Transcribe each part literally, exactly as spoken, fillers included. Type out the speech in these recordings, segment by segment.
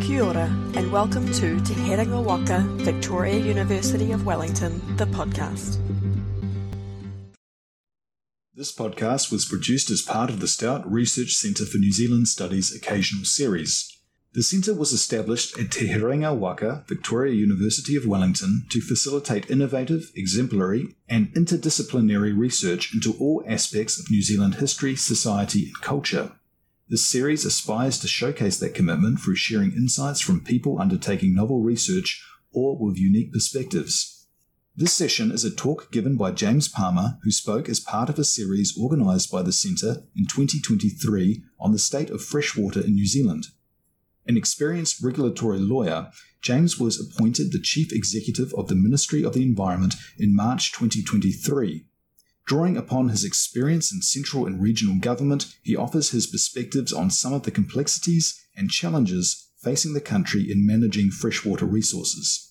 Kia ora, and welcome to Te Herenga Waka, Victoria University of Wellington, the podcast. This podcast was produced as part of the Stout Research Centre for New Zealand Studies occasional series. The centre was established at Te Herenga Waka, Victoria University of Wellington, to facilitate innovative, exemplary and interdisciplinary research into all aspects of New Zealand history, society and culture. This series aspires to showcase that commitment through sharing insights from people undertaking novel research or with unique perspectives. This session is a talk given by James Palmer, who spoke as part of a series organised by the centre in twenty twenty-three on the state of freshwater in New Zealand. An experienced regulatory lawyer, James was appointed the Chief Executive of the Ministry of the Environment in March twenty twenty-three. Drawing upon his experience in central and regional government, he offers his perspectives on some of the complexities and challenges facing the country in managing freshwater resources.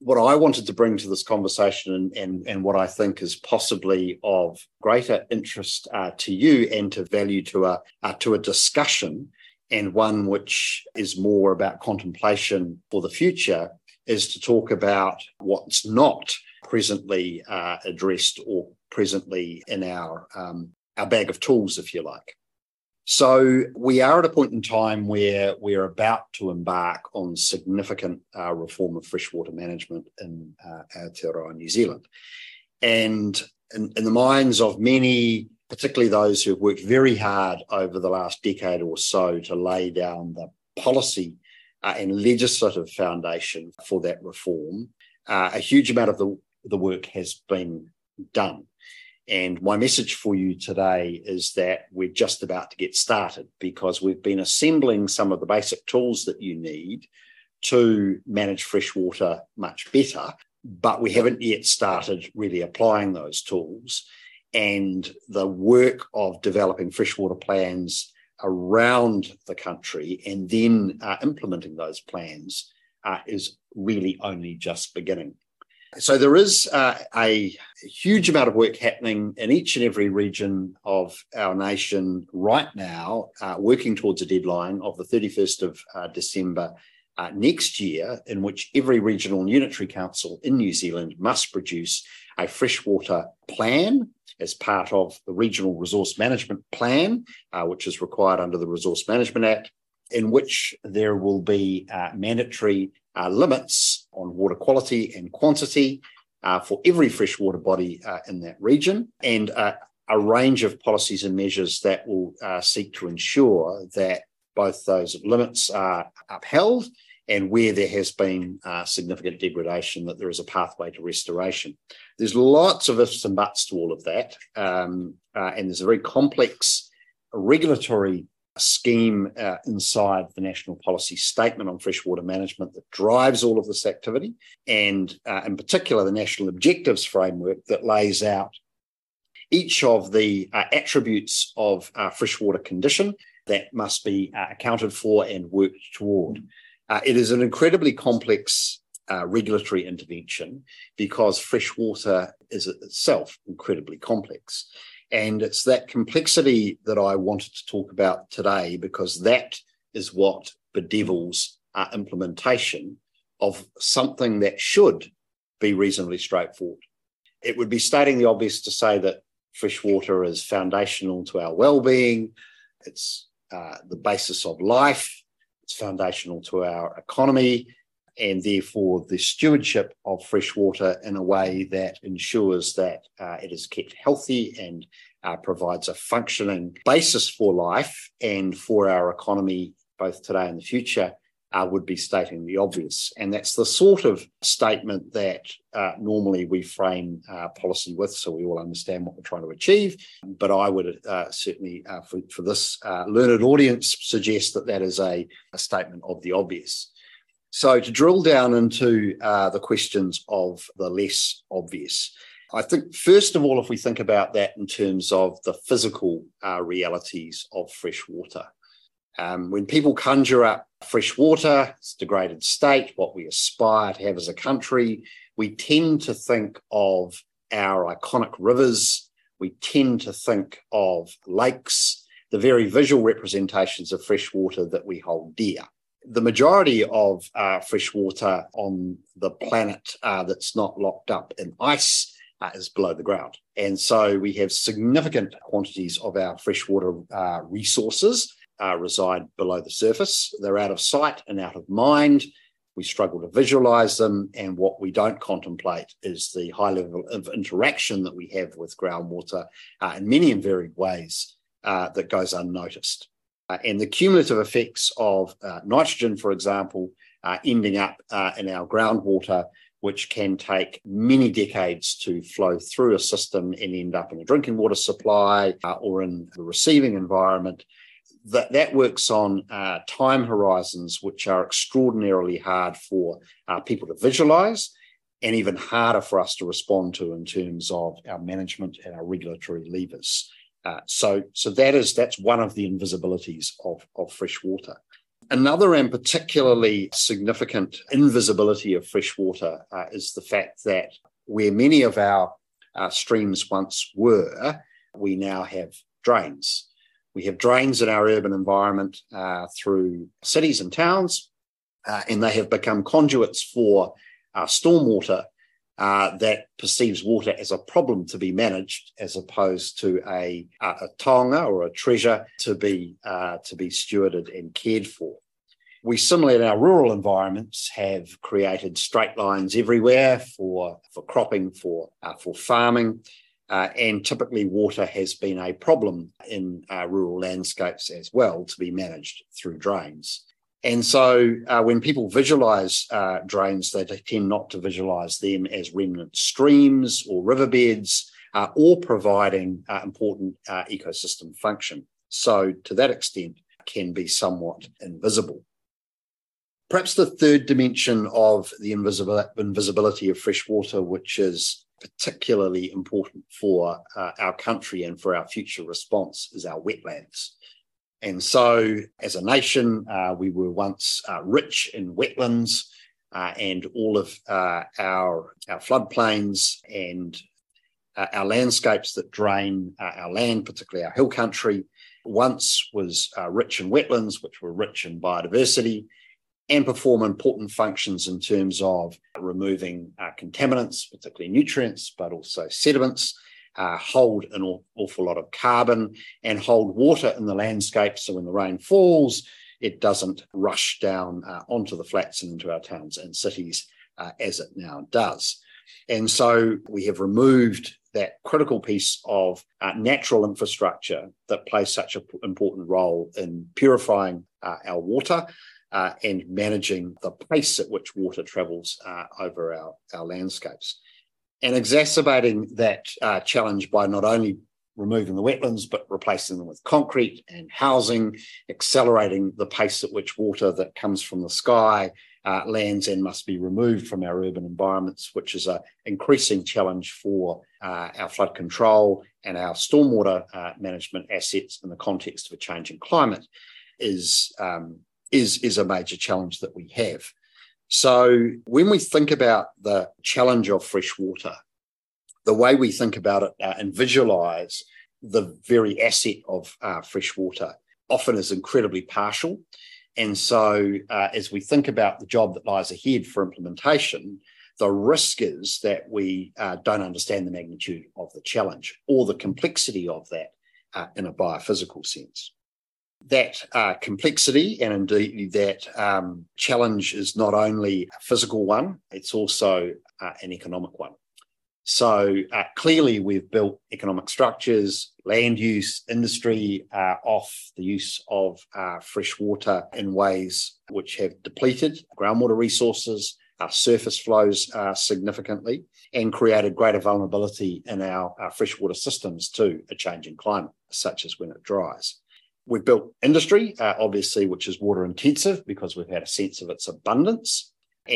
What I wanted to bring to this conversation and, and, and what I think is possibly of greater interest uh, to you and to value to a, uh, to a discussion, and one which is more about contemplation for the future, is to talk about what's not presently uh, addressed or presently in our, um, our bag of tools, if you like. So we are at a point in time where we're about to embark on significant uh, reform of freshwater management in uh, Aotearoa New Zealand. And in, in the minds of many, particularly those who have worked very hard over the last decade or so to lay down the policy uh, and legislative foundation for that reform, uh, a huge amount of the, the work has been done. And my message for you today is that we're just about to get started, because we've been assembling some of the basic tools that you need to manage freshwater much better, but we haven't yet started really applying those tools. And the work of developing freshwater plans around the country and then uh, implementing those plans uh, is really only just beginning. So there is uh, a huge amount of work happening in each and every region of our nation right now, uh, working towards a deadline of the thirty-first of December uh, next year, in which every regional and unitary council in New Zealand must produce a freshwater plan as part of the Regional Resource Management Plan, uh, which is required under the Resource Management Act, in which there will be uh, mandatory uh, limits on water quality and quantity uh, for every freshwater body uh, in that region, and uh, a range of policies and measures that will uh, seek to ensure that both those limits are upheld, and where there has been uh, significant degradation, that there is a pathway to restoration. There's lots of ifs and buts to all of that, um, uh, and there's a very complex regulatory scheme uh, inside the National Policy Statement on Freshwater Management that drives all of this activity, and uh, in particular the National Objectives Framework that lays out each of the uh, attributes of uh, freshwater condition that must be uh, accounted for and worked toward. Uh, it is an incredibly complex uh, regulatory intervention, because freshwater is itself incredibly complex. And it's that complexity that I wanted to talk about today, because that is what bedevils our implementation of something that should be reasonably straightforward. It would be stating the obvious to say that freshwater is foundational to our well-being. It's uh, the basis of life. It's foundational to our economy, and therefore the stewardship of freshwater in a way that ensures that uh, it is kept healthy and uh, provides a functioning basis for life and for our economy, both today and the future, uh, would be stating the obvious. And that's the sort of statement that uh, normally we frame uh, policy with, so we all understand what we're trying to achieve. But I would uh, certainly, uh, for, for this uh, learned audience, suggest that that is a, a statement of the obvious. So to drill down into uh, the questions of the less obvious, I think, first of all, if we think about that in terms of the physical uh, realities of freshwater, um, when people conjure up freshwater, its degraded state, what we aspire to have as a country, we tend to think of our iconic rivers, we tend to think of lakes, the very visual representations of freshwater that we hold dear. The majority of uh, freshwater on the planet uh, that's not locked up in ice uh, is below the ground. And so we have significant quantities of our freshwater uh, resources uh, reside below the surface. They're out of sight and out of mind. We struggle to visualise them, and what we don't contemplate is the high level of interaction that we have with groundwater uh, in many and varied ways uh, that goes unnoticed. Uh, and the cumulative effects of uh, nitrogen, for example, uh, ending up uh, in our groundwater, which can take many decades to flow through a system and end up in a drinking water supply uh, or in the receiving environment, that, that works on uh, time horizons which are extraordinarily hard for uh, people to visualise, and even harder for us to respond to in terms of our management and our regulatory levers. Uh, so, so that is that's one of the invisibilities of, of freshwater. Another and particularly significant invisibility of freshwater uh, is the fact that where many of our uh, streams once were, we now have drains. We have drains in our urban environment uh, through cities and towns, uh, and they have become conduits for uh, stormwater Uh, that perceives water as a problem to be managed, as opposed to a, a taonga or a treasure to be uh, to be stewarded and cared for. We similarly, in our rural environments, have created straight lines everywhere for for cropping, for uh, for farming, uh, and typically water has been a problem in uh, rural landscapes as well, to be managed through drains. And so uh, when people visualise uh, drains, they tend not to visualise them as remnant streams or riverbeds uh, or providing uh, important uh, ecosystem function. So to that extent, can be somewhat invisible. Perhaps the third dimension of the invisibil- invisibility of freshwater, which is particularly important for uh, our country and for our future response, is our wetlands. And so as a nation, uh, we were once uh, rich in wetlands uh, and all of uh, our, our floodplains and uh, our landscapes that drain uh, our land, particularly our hill country, once was uh, rich in wetlands, which were rich in biodiversity and perform important functions in terms of removing uh, contaminants, particularly nutrients, but also sediments. Uh, hold an awful lot of carbon and hold water in the landscape, so when the rain falls, it doesn't rush down uh, onto the flats and into our towns and cities uh, as it now does. And so we have removed that critical piece of uh, natural infrastructure that plays such an important role in purifying uh, our water uh, and managing the pace at which water travels uh, over our, our landscapes. And exacerbating that uh, challenge by not only removing the wetlands, but replacing them with concrete and housing, accelerating the pace at which water that comes from the sky uh, lands and must be removed from our urban environments, which is an increasing challenge for uh, our flood control and our stormwater uh, management assets in the context of a changing climate, is, um, is, is a major challenge that we have. So when we think about the challenge of freshwater, the way we think about it uh, and visualise the very asset of uh, freshwater often is incredibly partial. And so uh, as we think about the job that lies ahead for implementation, the risk is that we uh, don't understand the magnitude of the challenge or the complexity of that uh, in a biophysical sense. That uh, complexity and indeed that um, challenge is not only a physical one, it's also uh, an economic one. So uh, clearly we've built economic structures, land use, industry uh, off the use of uh, fresh water in ways which have depleted groundwater resources, our surface flows uh, significantly, and created greater vulnerability in our, our freshwater systems to a changing climate, such as when it dries. We've built industry, uh, obviously, which is water intensive because we've had a sense of its abundance.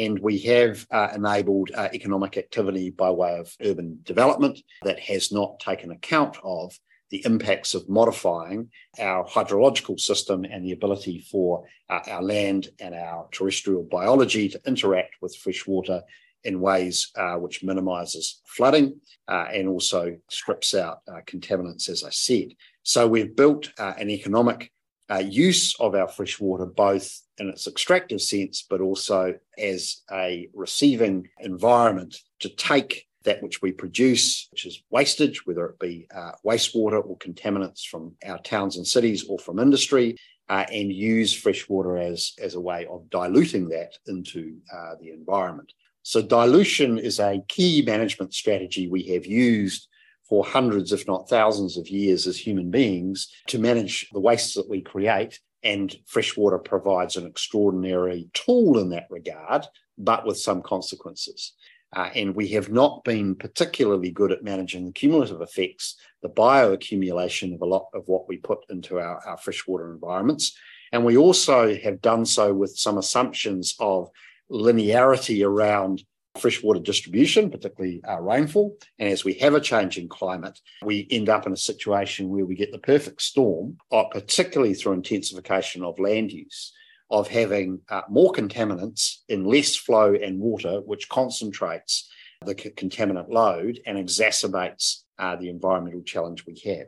And we have uh, enabled uh, economic activity by way of urban development that has not taken account of the impacts of modifying our hydrological system and the ability for uh, our land and our terrestrial biology to interact with freshwater in ways uh, which minimises flooding uh, and also strips out uh, contaminants, as I said. So we've built uh, an economic uh, use of our fresh water, both in its extractive sense, but also as a receiving environment to take that which we produce, which is wastage, whether it be uh, wastewater or contaminants from our towns and cities or from industry, uh, and use fresh water as, as a way of diluting that into uh, the environment. So dilution is a key management strategy we have used for hundreds, if not thousands of years as human beings to manage the wastes that we create, and freshwater provides an extraordinary tool in that regard, but with some consequences. Uh, and we have not been particularly good at managing the cumulative effects, the bioaccumulation of a lot of what we put into our, our freshwater environments. And we also have done so with some assumptions of linearity around freshwater distribution, particularly our rainfall. And as we have a changing climate, we end up in a situation where we get the perfect storm, particularly through intensification of land use, of having uh, more contaminants in less flow and water, which concentrates the c- contaminant load and exacerbates uh, the environmental challenge we have.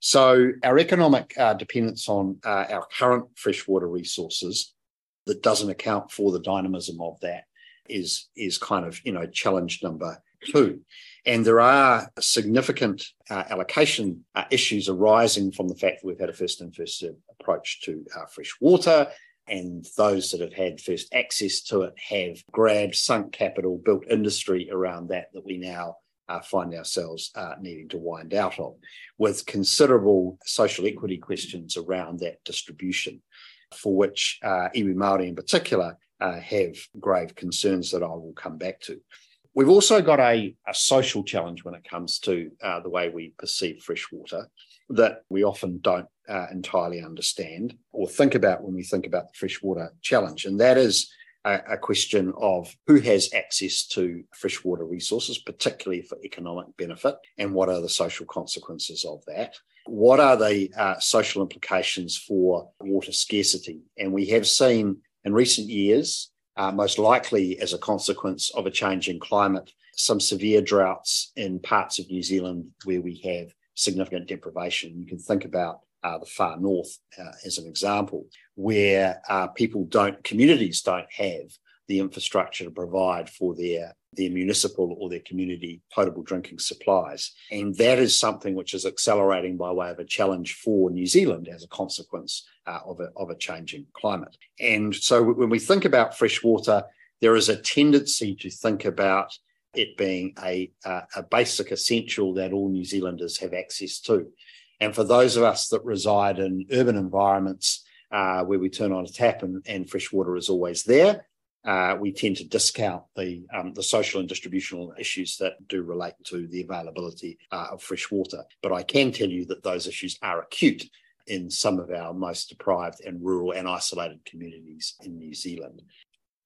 So our economic uh, dependence on uh, our current freshwater resources that doesn't account for the dynamism of that is, is kind of, you know, challenge number two. And there are significant uh, allocation uh, issues arising from the fact that we've had a first-in, first-served approach to uh, fresh water. And those that have had first access to it have grabbed, sunk capital, built industry around that that we now uh, find ourselves uh, needing to wind out of, with considerable social equity questions around that distribution, for which uh, iwi Māori in particular uh, have grave concerns that I will come back to. We've also got a, a social challenge when it comes to uh, the way we perceive fresh water that we often don't uh, entirely understand or think about when we think about the freshwater challenge. And that is a, a question of who has access to freshwater resources, particularly for economic benefit, and what are the social consequences of that? What are the uh, social implications for water scarcity? And we have seen in recent years, uh, most likely as a consequence of a changing climate, some severe droughts in parts of New Zealand where we have significant deprivation. You can think about uh, the far north uh, as an example, where uh, people don't, communities don't have the infrastructure to provide for their, their municipal or their community potable drinking supplies. And that is something which is accelerating by way of a challenge for New Zealand as a consequence uh, of, a, of a changing climate. And so when we think about freshwater, there is a tendency to think about it being a, uh, a basic essential that all New Zealanders have access to. And for those of us that reside in urban environments uh, where we turn on a tap and, and fresh water is always there, uh, we tend to discount the, um, the social and distributional issues that do relate to the availability uh, of fresh water. But I can tell you that those issues are acute in some of our most deprived and rural and isolated communities in New Zealand.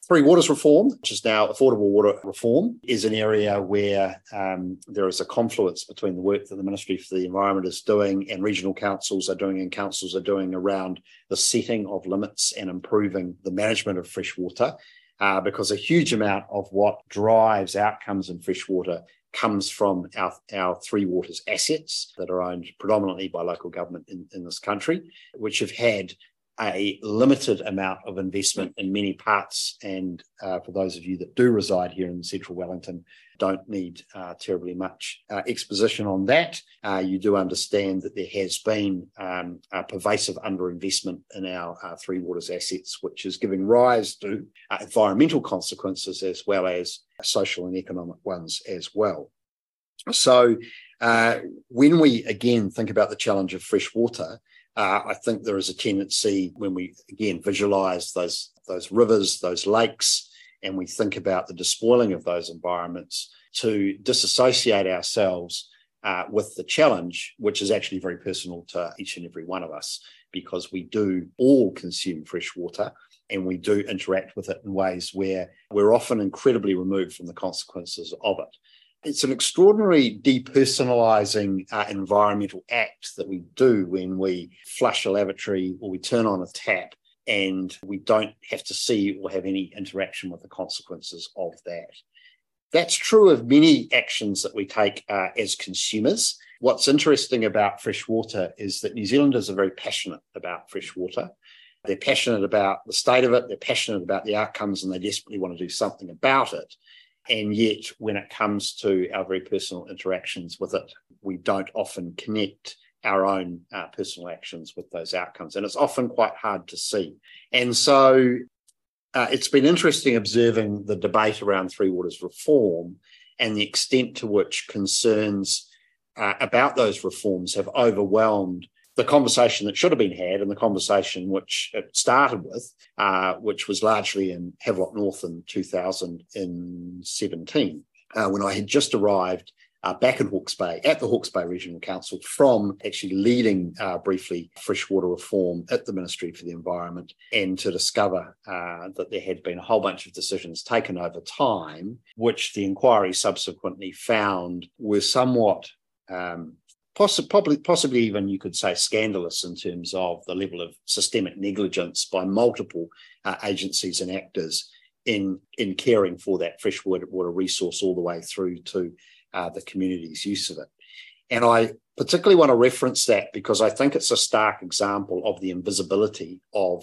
Three Waters Reform, which is now Affordable Water Reform, is an area where um, there is a confluence between the work that the Ministry for the Environment is doing and regional councils are doing and councils are doing around the setting of limits and improving the management of fresh water, uh, because a huge amount of what drives outcomes in fresh water comes from our, our Three Waters assets that are owned predominantly by local government in, in this country, which have had a limited amount of investment in many parts. And uh, for those of you that do reside here in central Wellington, don't need uh, terribly much uh, exposition on that. Uh, you do understand that there has been um, a pervasive underinvestment in our uh, Three Waters assets, which is giving rise to uh, environmental consequences as well as social and economic ones as well. So uh, when we, again, think about the challenge of fresh water, Uh, I think there is a tendency when we, again, visualise those, those rivers, those lakes, and we think about the despoiling of those environments to disassociate ourselves uh, with the challenge, which is actually very personal to each and every one of us, because we do all consume fresh water and we do interact with it in ways where we're often incredibly removed from the consequences of it. It's an extraordinary depersonalising uh, environmental act that we do when we flush a lavatory or we turn on a tap and we don't have to see or have any interaction with the consequences of that. That's true of many actions that we take uh, as consumers. What's interesting about fresh water is that New Zealanders are very passionate about fresh water. They're passionate about the state of it, they're passionate about the outcomes, and they desperately want to do something about it. And yet, when it comes to our very personal interactions with it, we don't often connect our own uh, personal actions with those outcomes. And it's often quite hard to see. And so uh, it's been interesting observing the debate around Three Waters reform and the extent to which concerns uh, about those reforms have overwhelmed the conversation that should have been had and the conversation which it started with, uh, which was largely in Havelock North in two thousand seventeen, uh, when I had just arrived Uh, back in Hawke's Bay, at the Hawke's Bay Regional Council, from actually leading uh, briefly freshwater reform at the Ministry for the Environment, and to discover uh, that there had been a whole bunch of decisions taken over time, which the inquiry subsequently found were somewhat, um, poss- probably, possibly even you could say scandalous in terms of the level of systemic negligence by multiple uh, agencies and actors in, in caring for that freshwater water resource all the way through to Uh, the community's use of it. And I particularly want to reference that because I think it's a stark example of the invisibility of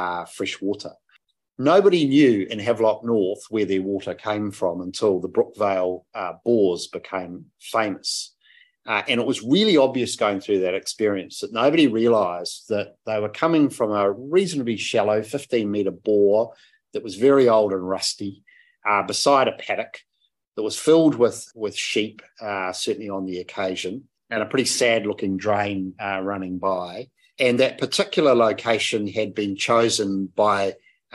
uh, fresh water. Nobody knew in Havelock North where their water came from until the Brookvale uh, bores became famous. Uh, and it was really obvious going through that experience that nobody realised that they were coming from a reasonably shallow fifteen metre bore that was very old and rusty uh, beside a paddock that was filled with, with sheep, uh, certainly on the occasion, and a pretty sad-looking drain uh, running by. And that particular location had been chosen by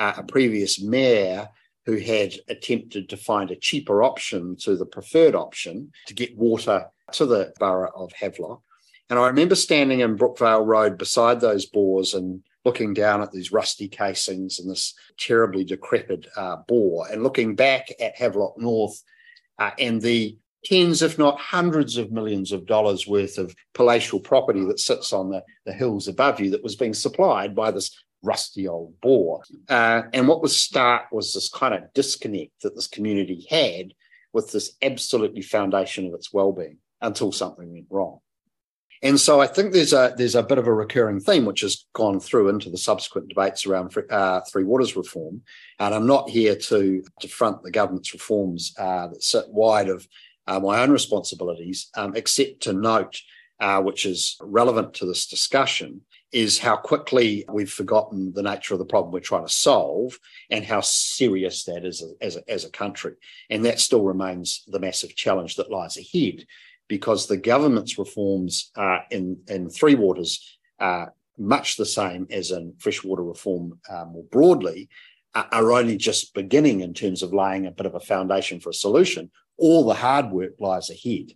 uh, a previous mayor who had attempted to find a cheaper option to the preferred option to get water to the borough of Havelock. And I remember standing in Brookvale Road beside those bores and looking down at these rusty casings and this terribly decrepit uh, bore, and looking back at Havelock North Uh, and the tens, if not hundreds of millions of dollars worth of palatial property that sits on the, the hills above you that was being supplied by this rusty old bore. Uh, and what was stark was this kind of disconnect that this community had with this absolutely foundation of its well-being until something went wrong. And so I think there's a there's a bit of a recurring theme which has gone through into the subsequent debates around uh, Three Waters reform. And I'm not here to, to front the government's reforms uh, that sit wide of uh, my own responsibilities, um, except to note, uh, which is relevant to this discussion, is how quickly we've forgotten the nature of the problem we're trying to solve and how serious that is as a, as a country. And that still remains the massive challenge that lies ahead, because the government's reforms uh, in, in Three Waters are uh, much the same as in freshwater reform uh, more broadly, uh, are only just beginning in terms of laying a bit of a foundation for a solution. All the hard work lies ahead,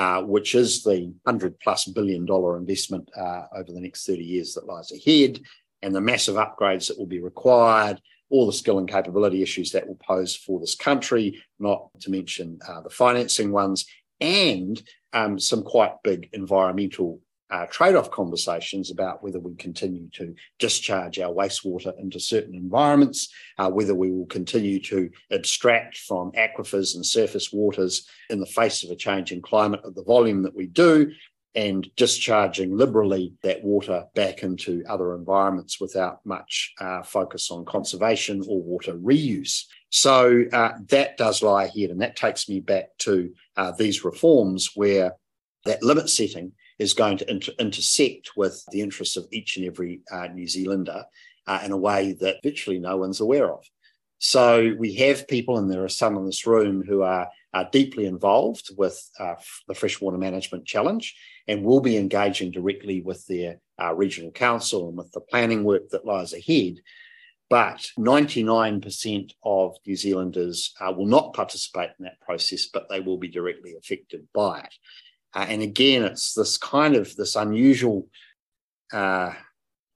uh, which is the one hundred plus billion dollar investment uh, over the next thirty years that lies ahead, and the massive upgrades that will be required, all the skill and capability issues that will pose for this country, not to mention uh, the financing ones, and um, some quite big environmental uh, trade-off conversations about whether we continue to discharge our wastewater into certain environments, uh, whether we will continue to abstract from aquifers and surface waters in the face of a changing climate at the volume that we do, and discharging liberally that water back into other environments without much uh, focus on conservation or water reuse. So uh, that does lie ahead, and that takes me back to uh, these reforms where that limit setting is going to inter- intersect with the interests of each and every uh, New Zealander uh, in a way that virtually no one's aware of. So we have people, and there are some in this room, who are, are deeply involved with uh, f- the Freshwater Management Challenge and will be engaging directly with their uh, regional council and with the planning work that lies ahead. But ninety-nine percent of New Zealanders uh, will not participate in that process, but they will be directly affected by it. Uh, and again, it's this kind of this unusual, uh,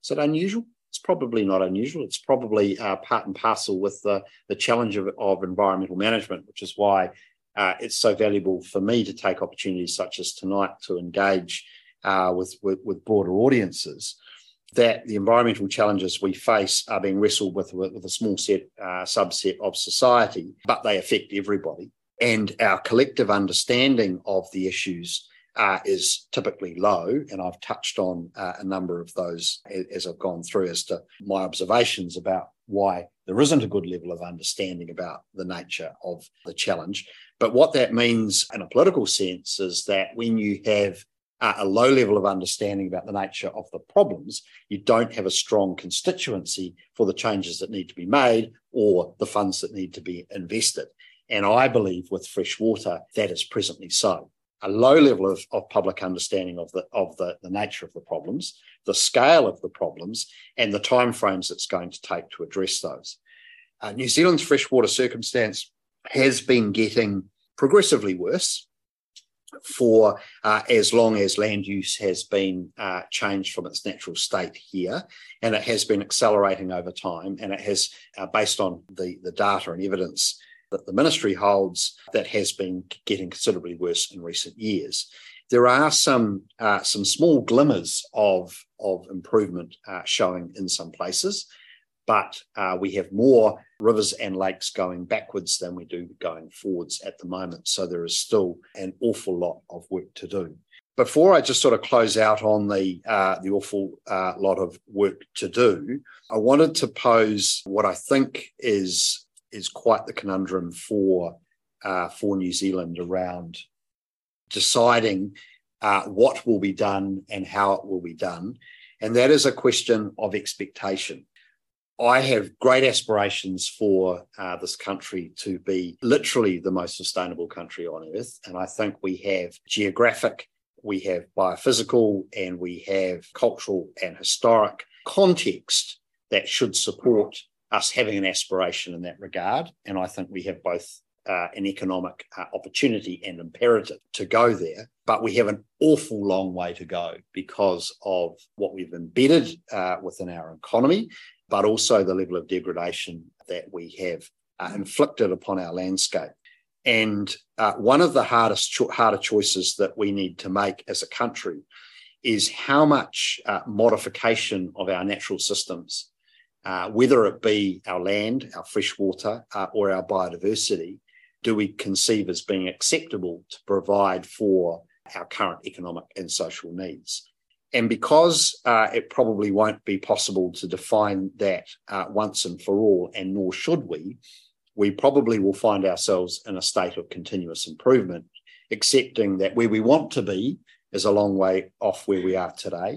is it unusual? It's probably not unusual. It's probably uh, part and parcel with the, the challenge of, of environmental management, which is why uh, it's so valuable for me to take opportunities such as tonight to engage uh, with, with, with broader audiences, that the environmental challenges we face are being wrestled with with, with a small set, uh, subset of society, but they affect everybody. and our collective understanding of the issues uh, is typically low. And I've touched on uh, a number of those as I've gone through as to my observations about why there isn't a good level of understanding about the nature of the challenge. But what that means in a political sense is that when you have a low level of understanding about the nature of the problems, you don't have a strong constituency for the changes that need to be made or the funds that need to be invested. And I believe with fresh water, that is presently so. A low level of, of public understanding of the of the, the nature of the problems, the scale of the problems, and the timeframes it's going to take to address those. Uh, New Zealand's freshwater circumstance has been getting progressively worse for uh, as long as land use has been uh, changed from its natural state here, and it has been accelerating over time, and it has, uh, based on the, the data and evidence that the ministry holds, that has been getting considerably worse in recent years. There are some uh, some small glimmers of, of improvement uh, showing in some places, but uh, we have more rivers and lakes going backwards than we do going forwards at the moment. So there is still an awful lot of work to do. Before I just sort of close out on the uh, the awful uh, lot of work to do, I wanted to pose what I think is is quite the conundrum for uh, for New Zealand around deciding uh, what will be done and how it will be done. And that is a question of expectation. I have great aspirations for uh, this country to be literally the most sustainable country on earth. And I think we have geographic, we have biophysical, and we have cultural and historic context that should support us having an aspiration in that regard. And I think we have both uh, an economic uh, opportunity and imperative to go there, but we have an awful long way to go because of what we've embedded uh, within our economy, but also the level of degradation that we have uh, inflicted upon our landscape. And uh, one of the hardest cho- harder choices that we need to make as a country is how much uh, modification of our natural systems, Uh, whether it be our land, our fresh water, uh, or our biodiversity, do we conceive as being acceptable to provide for our current economic and social needs? And because uh, it probably won't be possible to define that uh, once and for all, and nor should we, we probably will find ourselves in a state of continuous improvement, accepting that where we want to be is a long way off where we are today.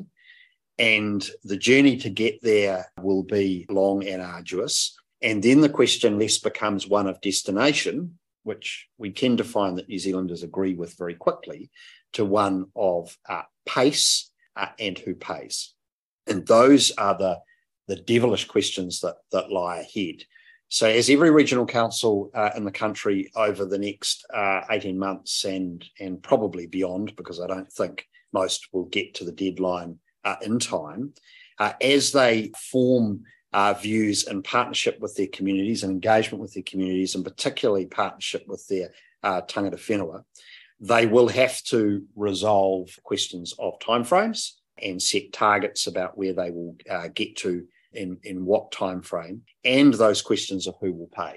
And the journey to get there will be long and arduous. And then the question less becomes one of destination, which we tend to find that New Zealanders agree with very quickly, to one of uh, pace uh, and who pays. And those are the, the devilish questions that, that lie ahead. So as every regional council uh, in the country over the next uh, eighteen months and, and probably beyond, because I don't think most will get to the deadline Uh, in time, uh, as they form uh, views in partnership with their communities and engagement with their communities, and particularly partnership with their uh, tangata whenua, they will have to resolve questions of timeframes and set targets about where they will uh, get to in, in what timeframe, and those questions of who will pay.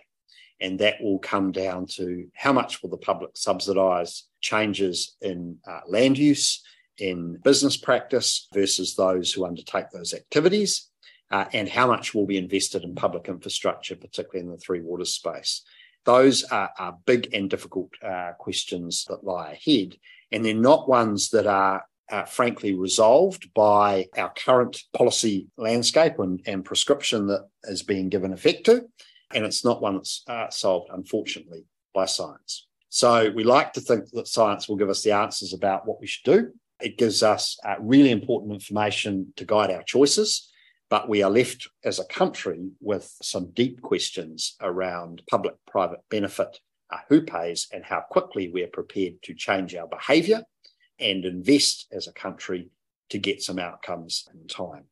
And that will come down to how much will the public subsidise changes in uh, land use, in business practice versus those who undertake those activities, uh, and how much will be invested in public infrastructure, particularly in the Three Waters space. Those are, are big and difficult uh, questions that lie ahead, and they're not ones that are uh, frankly resolved by our current policy landscape and, and prescription that is being given effect to, and it's not one that's uh, solved, unfortunately, by science. So we like to think that science will give us the answers about what we should do. It gives us uh, really important information to guide our choices, but we are left as a country with some deep questions around public-private benefit, uh, who pays, and how quickly we're prepared to change our behaviour and invest as a country to get some outcomes in time.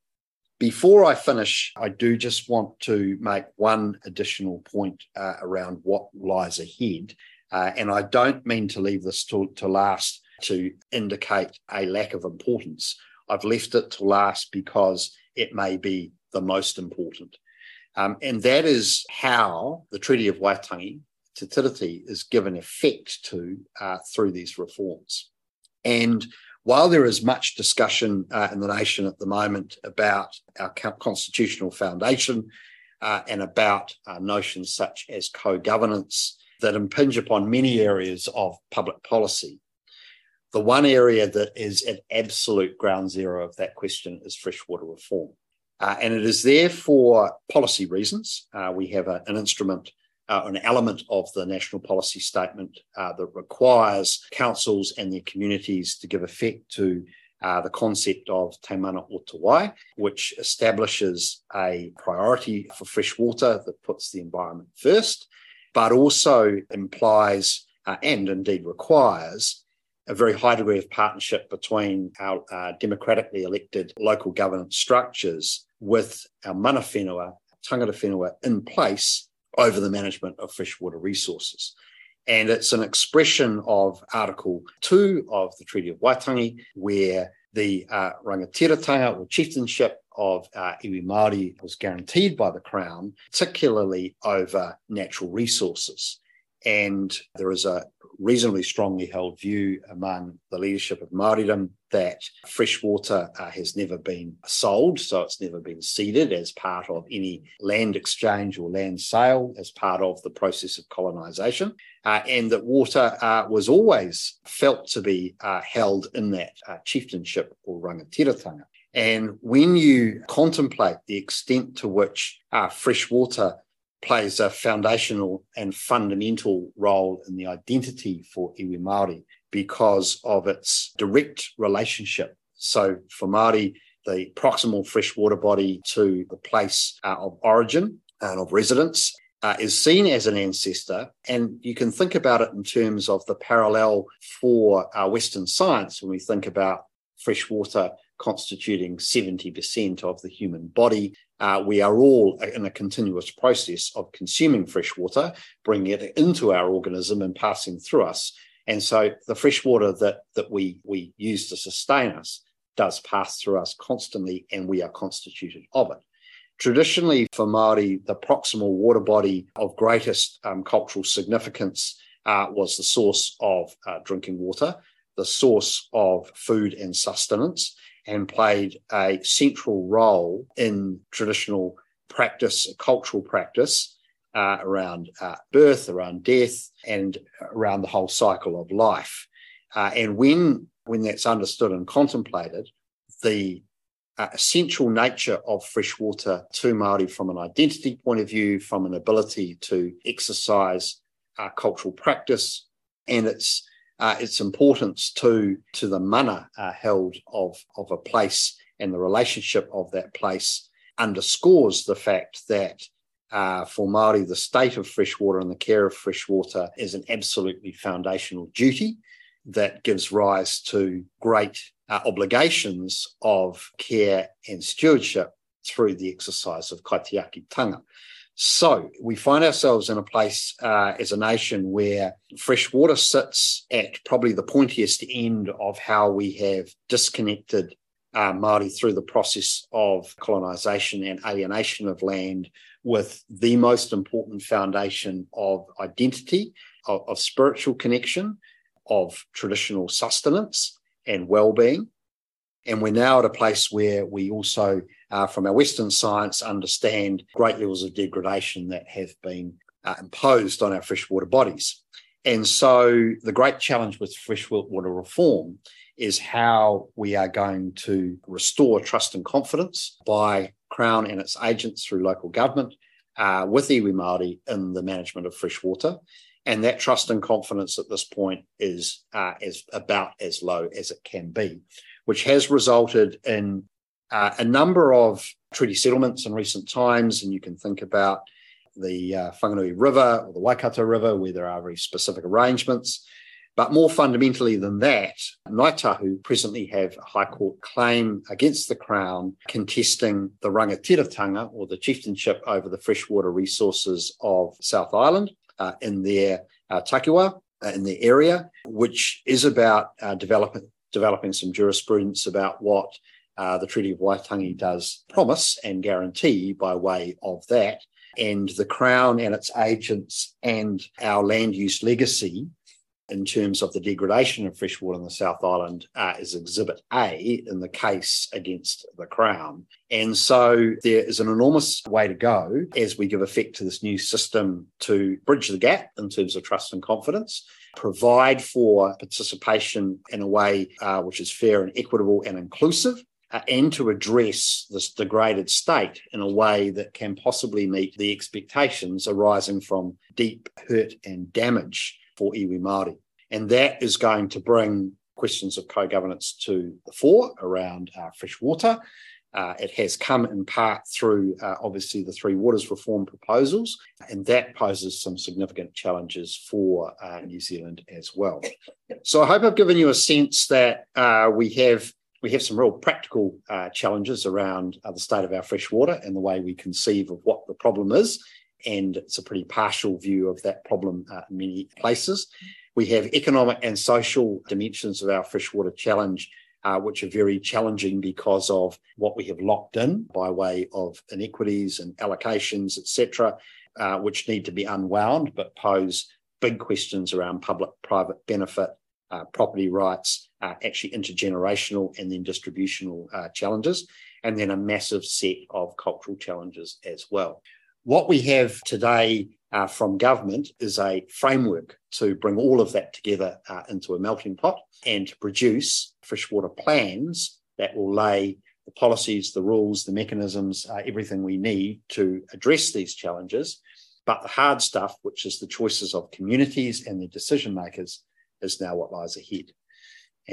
Before I finish, I do just want to make one additional point uh, around what lies ahead, uh, and I don't mean to leave this to, to last to indicate a lack of importance. I've left it to last because it may be the most important. Um, and that is how the Treaty of Waitangi, Te Tiriti is given effect to uh, through these reforms. And while there is much discussion uh, in the nation at the moment about our constitutional foundation uh, and about uh, notions such as co-governance that impinge upon many areas of public policy, the one area that is at absolute ground zero of that question is freshwater reform. Uh, and it is there for policy reasons. Uh, we have a, an instrument, uh, an element of the National Policy Statement uh, that requires councils and their communities to give effect to uh, the concept of Te Mana o te Wai, which establishes a priority for fresh water that puts the environment first, but also implies uh, and indeed requires a very high degree of partnership between our uh, democratically elected local governance structures with our mana whenua, tangata whenua in place over the management of freshwater resources. And it's an expression of Article two of the Treaty of Waitangi, where the uh, rangatiratanga, or chieftainship, of uh, iwi Māori was guaranteed by the Crown, particularly over natural resources. And there is a reasonably strongly held view among the leadership of Māoridom that fresh water uh, has never been sold, so it's never been ceded as part of any land exchange or land sale as part of the process of colonisation, uh, and that water uh, was always felt to be uh, held in that uh, chieftainship or rangatiratanga. And when you contemplate the extent to which uh, fresh water plays a foundational and fundamental role in the identity for iwi Māori because of its direct relationship. So for Māori, the proximal freshwater body to the place uh, of origin and of residence uh, is seen as an ancestor. And you can think about it in terms of the parallel for our Western science when we think about freshwater constituting seventy percent of the human body. Uh, we are all in a continuous process of consuming fresh water, bringing it into our organism and passing through us. And so the fresh water that, that we, we use to sustain us does pass through us constantly, and we are constituted of it. Traditionally for Māori, the proximal water body of greatest um, cultural significance uh, was the source of uh, drinking water, the source of food and sustenance, and played a central role in traditional practice, cultural practice, uh, around uh, birth, around death, and around the whole cycle of life. Uh, and when, when that's understood and contemplated, the uh, essential nature of fresh water to Māori from an identity point of view, from an ability to exercise uh, cultural practice, and its Uh, its importance to, to the mana uh, held of, of a place and the relationship of that place underscores the fact that uh, for Māori, the state of freshwater and the care of freshwater is an absolutely foundational duty that gives rise to great uh, obligations of care and stewardship through the exercise of kaitiakitanga. So we find ourselves in a place uh, as a nation where fresh water sits at probably the pointiest end of how we have disconnected uh, Māori through the process of colonisation and alienation of land with the most important foundation of identity, of, of spiritual connection, of traditional sustenance and well-being. And we're now at a place where we also, uh, from our Western science, understand great levels of degradation that have been uh, imposed on our freshwater bodies. And so the great challenge with freshwater reform is how we are going to restore trust and confidence by Crown and its agents through local government uh, with iwi Māori in the management of freshwater. And that trust and confidence at this point is, uh, is about as low as it can be, which has resulted in uh, a number of treaty settlements in recent times. And you can think about the uh, Whanganui River or the Waikato River, where there are very specific arrangements. But more fundamentally than that, Ngāi Tahu presently have a High Court claim against the Crown contesting the rangatiratanga, or the chieftainship over the freshwater resources of South Island uh, in their uh, takiwa, uh, in their area, which is about uh, development. developing some jurisprudence about what uh, the Treaty of Waitangi does promise and guarantee by way of that, and the Crown and its agents and our land use legacy in terms of the degradation of freshwater in the South Island uh, is Exhibit A in the case against the Crown. And so there is an enormous way to go as we give effect to this new system to bridge the gap in terms of trust and confidence, provide for participation in a way uh, which is fair and equitable and inclusive, Uh, and to address this degraded state in a way that can possibly meet the expectations arising from deep hurt and damage for iwi Māori. And that is going to bring questions of co-governance to the fore around uh, fresh water. Uh, it has come in part through, uh, obviously, the Three Waters Reform proposals, and that poses some significant challenges for uh, New Zealand as well. So I hope I've given you a sense that uh, we have We have some real practical uh, challenges around uh, the state of our freshwater and the way we conceive of what the problem is, and it's a pretty partial view of that problem uh, in many places. We have economic and social dimensions of our freshwater challenge, uh, which are very challenging because of what we have locked in by way of inequities and allocations, et cetera, uh, which need to be unwound but pose big questions around public-private benefit, Uh, property rights, uh, actually intergenerational and then distributional uh, challenges, and then a massive set of cultural challenges as well. What we have today uh, from government is a framework to bring all of that together uh, into a melting pot and to produce freshwater plans that will lay the policies, the rules, the mechanisms, uh, everything we need to address these challenges. But the hard stuff, which is the choices of communities and their decision makers, is now what lies ahead.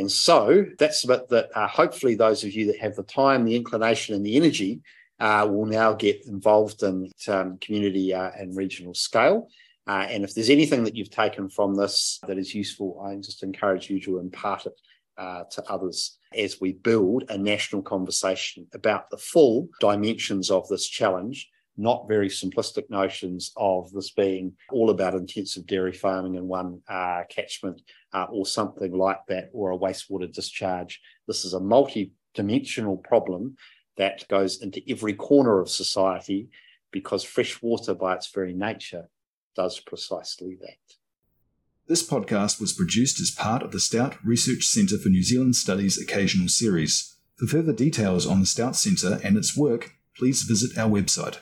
And so that's the bit that uh, hopefully those of you that have the time, the inclination and the energy uh, will now get involved in um, community uh, and regional scale. Uh, and if there's anything that you've taken from this that is useful, I just encourage you to impart it uh, to others as we build a national conversation about the full dimensions of this challenge, not very simplistic notions of this being all about intensive dairy farming in one uh, catchment uh, or something like that, or a wastewater discharge. This is a multi-dimensional problem that goes into every corner of society, because fresh water by its very nature does precisely that. This podcast was produced as part of the Stout Research Centre for New Zealand Studies occasional series. For further details on the Stout Centre and its work, please visit our website.